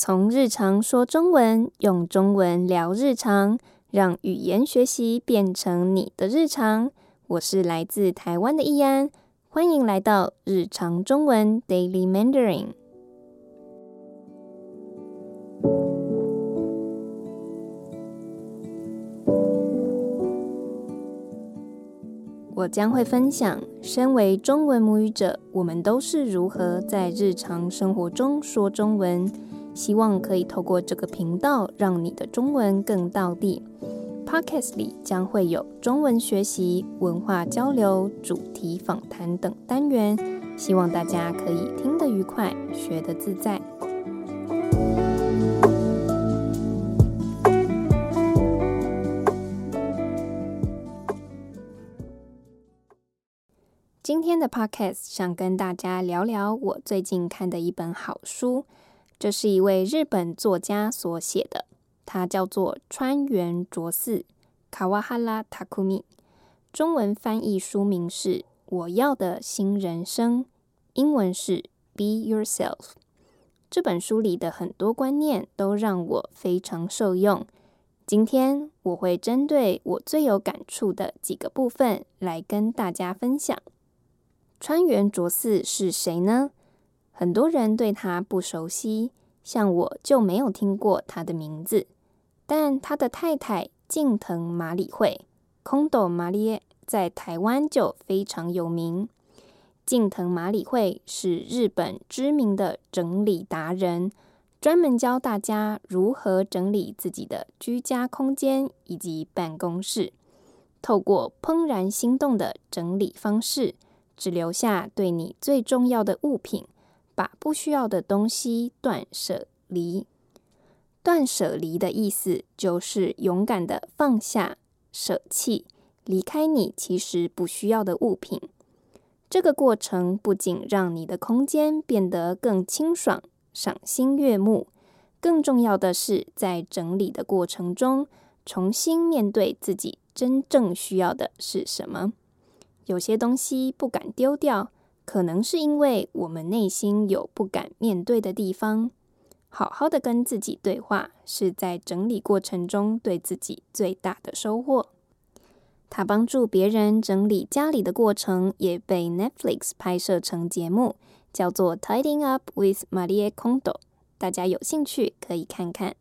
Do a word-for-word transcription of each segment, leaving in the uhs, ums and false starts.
从日常说中文，用中文聊日常，让语言学习变成你的日常。我是来自台湾的易安，欢迎来到日常中文 Daily Mandarin。我将会分享，身为中文母语者，我们都是如何在日常生活中说中文。希望可以透过这个频道，让你的中文更道地。Podcast 里将会有中文学习、文化交流、主题访谈等单元，希望大家可以听得愉快，学得自在。今天的 Podcast 想跟大家聊聊我最近看的一本好书，这是一位日本作家所写的，它叫做川原卓四 Kawahara Takumi， 中文翻译书名是《我要的新人生》，英文是 Be Yourself。 这本书里的很多观念都让我非常受用，今天我会针对我最有感触的几个部分来跟大家分享。川原卓四是谁呢？很多人对他不熟悉，像我就没有听过他的名字。但他的太太近藤麻里惠 Kondo Marie 在台湾就非常有名。近藤麻里惠是日本知名的整理达人，专门教大家如何整理自己的居家空间以及办公室，透过怦然心动的整理方式，只留下对你最重要的物品，把不需要的东西断舍离。断舍离的意思就是勇敢的放下、舍弃、离开你其实不需要的物品。这个过程不仅让你的空间变得更清爽、赏心悦目，更重要的是在整理的过程中，重新面对自己真正需要的是什么。有些东西不敢丢掉，可能是因为我们内心有不敢面对的地方。好好的跟自己对话，是在整理过程中对自己最大的收获。他帮助别人整理家里的过程也被 Netflix 拍摄成节目，叫做 Tidying Up with Marie Kondo， 大家有兴趣可以看看。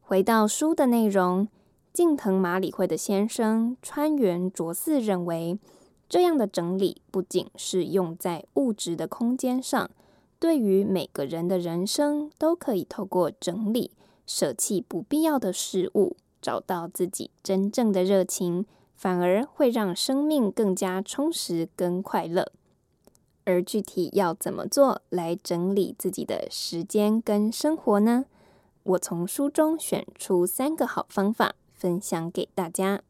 回到书的内容，近藤麻里惠的先生川原卓四认为，这样的整理不仅是用在物质的空间上，对于每个人的人生都可以透过整理，舍弃不必要的事物，找到自己真正的热情，反而会让生命更加充实跟快乐。而具体要怎么做来整理自己的时间跟生活呢？我从书中选出三个好方法分享给大家。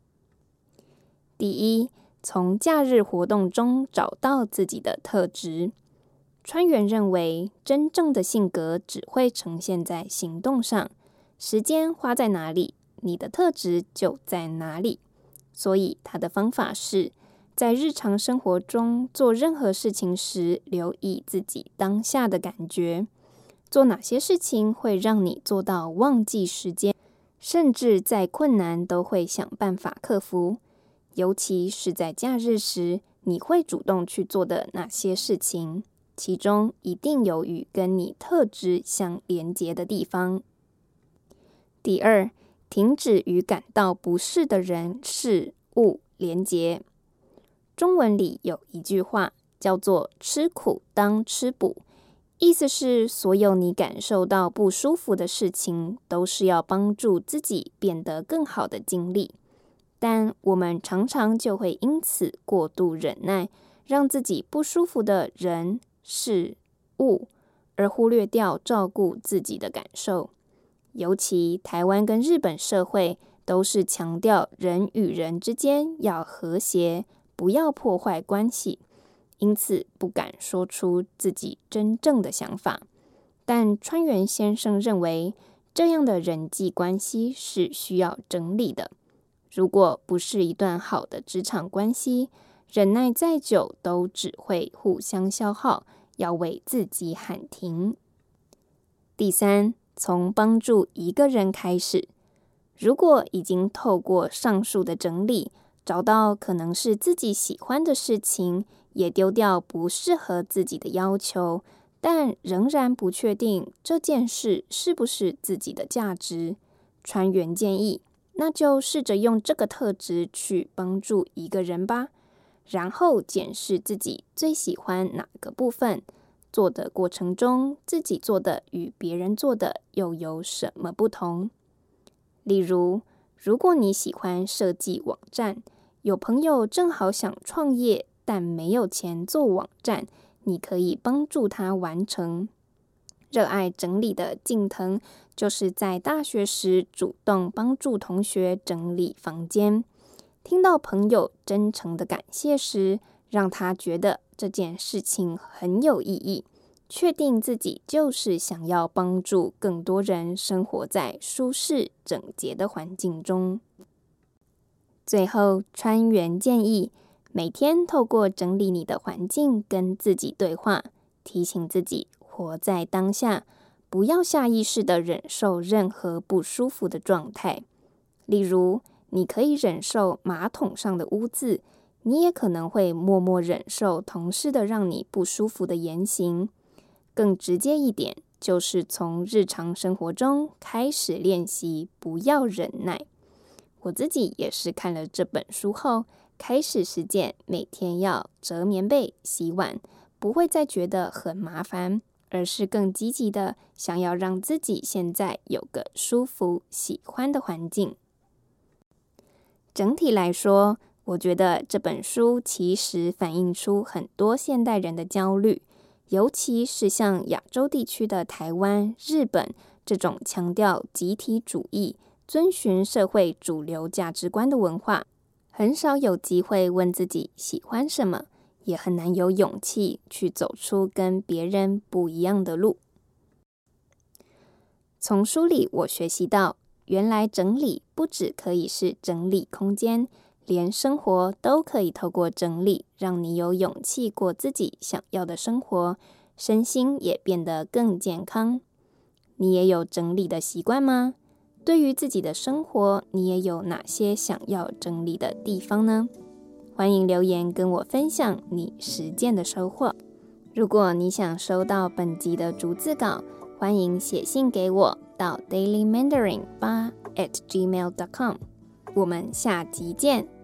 第一，从假日活动中找到自己的特质。川原认为，真正的性格只会呈现在行动上，时间花在哪里，你的特质就在哪里。所以他的方法是，在日常生活中做任何事情时，留意自己当下的感觉，做哪些事情会让你做到忘记时间，甚至再困难都会想办法克服。尤其是在假日时，你会主动去做的哪些事情，其中一定有与跟你特质相连结的地方。第二，停止与感到不适的人事物连结。中文里有一句话叫做吃苦当吃补，意思是所有你感受到不舒服的事情，都是要帮助自己变得更好的经历。但我们常常就会因此过度忍耐，让自己不舒服的人、事、物，而忽略掉照顾自己的感受。尤其台湾跟日本社会都是强调人与人之间要和谐，不要破坏关系。因此不敢说出自己真正的想法，但川原先生认为，这样的人际关系是需要整理的。如果不是一段好的职场关系，忍耐再久都只会互相消耗，要为自己喊停。第三，从帮助一个人开始。如果已经透过上述的整理，找到可能是自己喜欢的事情，也丢掉不适合自己的要求，但仍然不确定这件事是不是自己的价值。川原建议，那就试着用这个特质去帮助一个人吧，然后检视自己最喜欢哪个部分，做的过程中，自己做的与别人做的又有什么不同。例如，如果你喜欢设计网站，有朋友正好想创业，但没有钱做网站，你可以帮助他完成。热爱整理的近藤，就是在大学时主动帮助同学整理房间。听到朋友真诚的感谢时，让他觉得这件事情很有意义，确定自己就是想要帮助更多人生活在舒适整洁的环境中。最后，川原建议，每天透过整理你的环境跟自己对话，提醒自己活在当下，不要下意识地忍受任何不舒服的状态。例如，你可以忍受马桶上的污渍，你也可能会默默忍受同事的让你不舒服的言行。更直接一点，就是从日常生活中开始练习不要忍耐。我自己也是看了这本书后，开始实践每天要折棉被、洗碗，不会再觉得很麻烦，而是更积极的想要让自己现在有个舒服、喜欢的环境。整体来说，我觉得这本书其实反映出很多现代人的焦虑，尤其是像亚洲地区的台湾、日本这种强调集体主义、遵循社会主流价值观的文化，很少有机会问自己喜欢什么，也很难有勇气去走出跟别人不一样的路。从书里我学习到，原来整理不只可以是整理空间，连生活都可以透过整理，让你有勇气过自己想要的生活，身心也变得更健康。你也有整理的习惯吗？对于自己的生活，你也有哪些想要整理的地方呢？欢迎留言跟我分享你实践的收获。如果你想收到本集的逐字稿，欢迎写信给我到 daily mandarin 八 at gmail dot com。 我们下集见。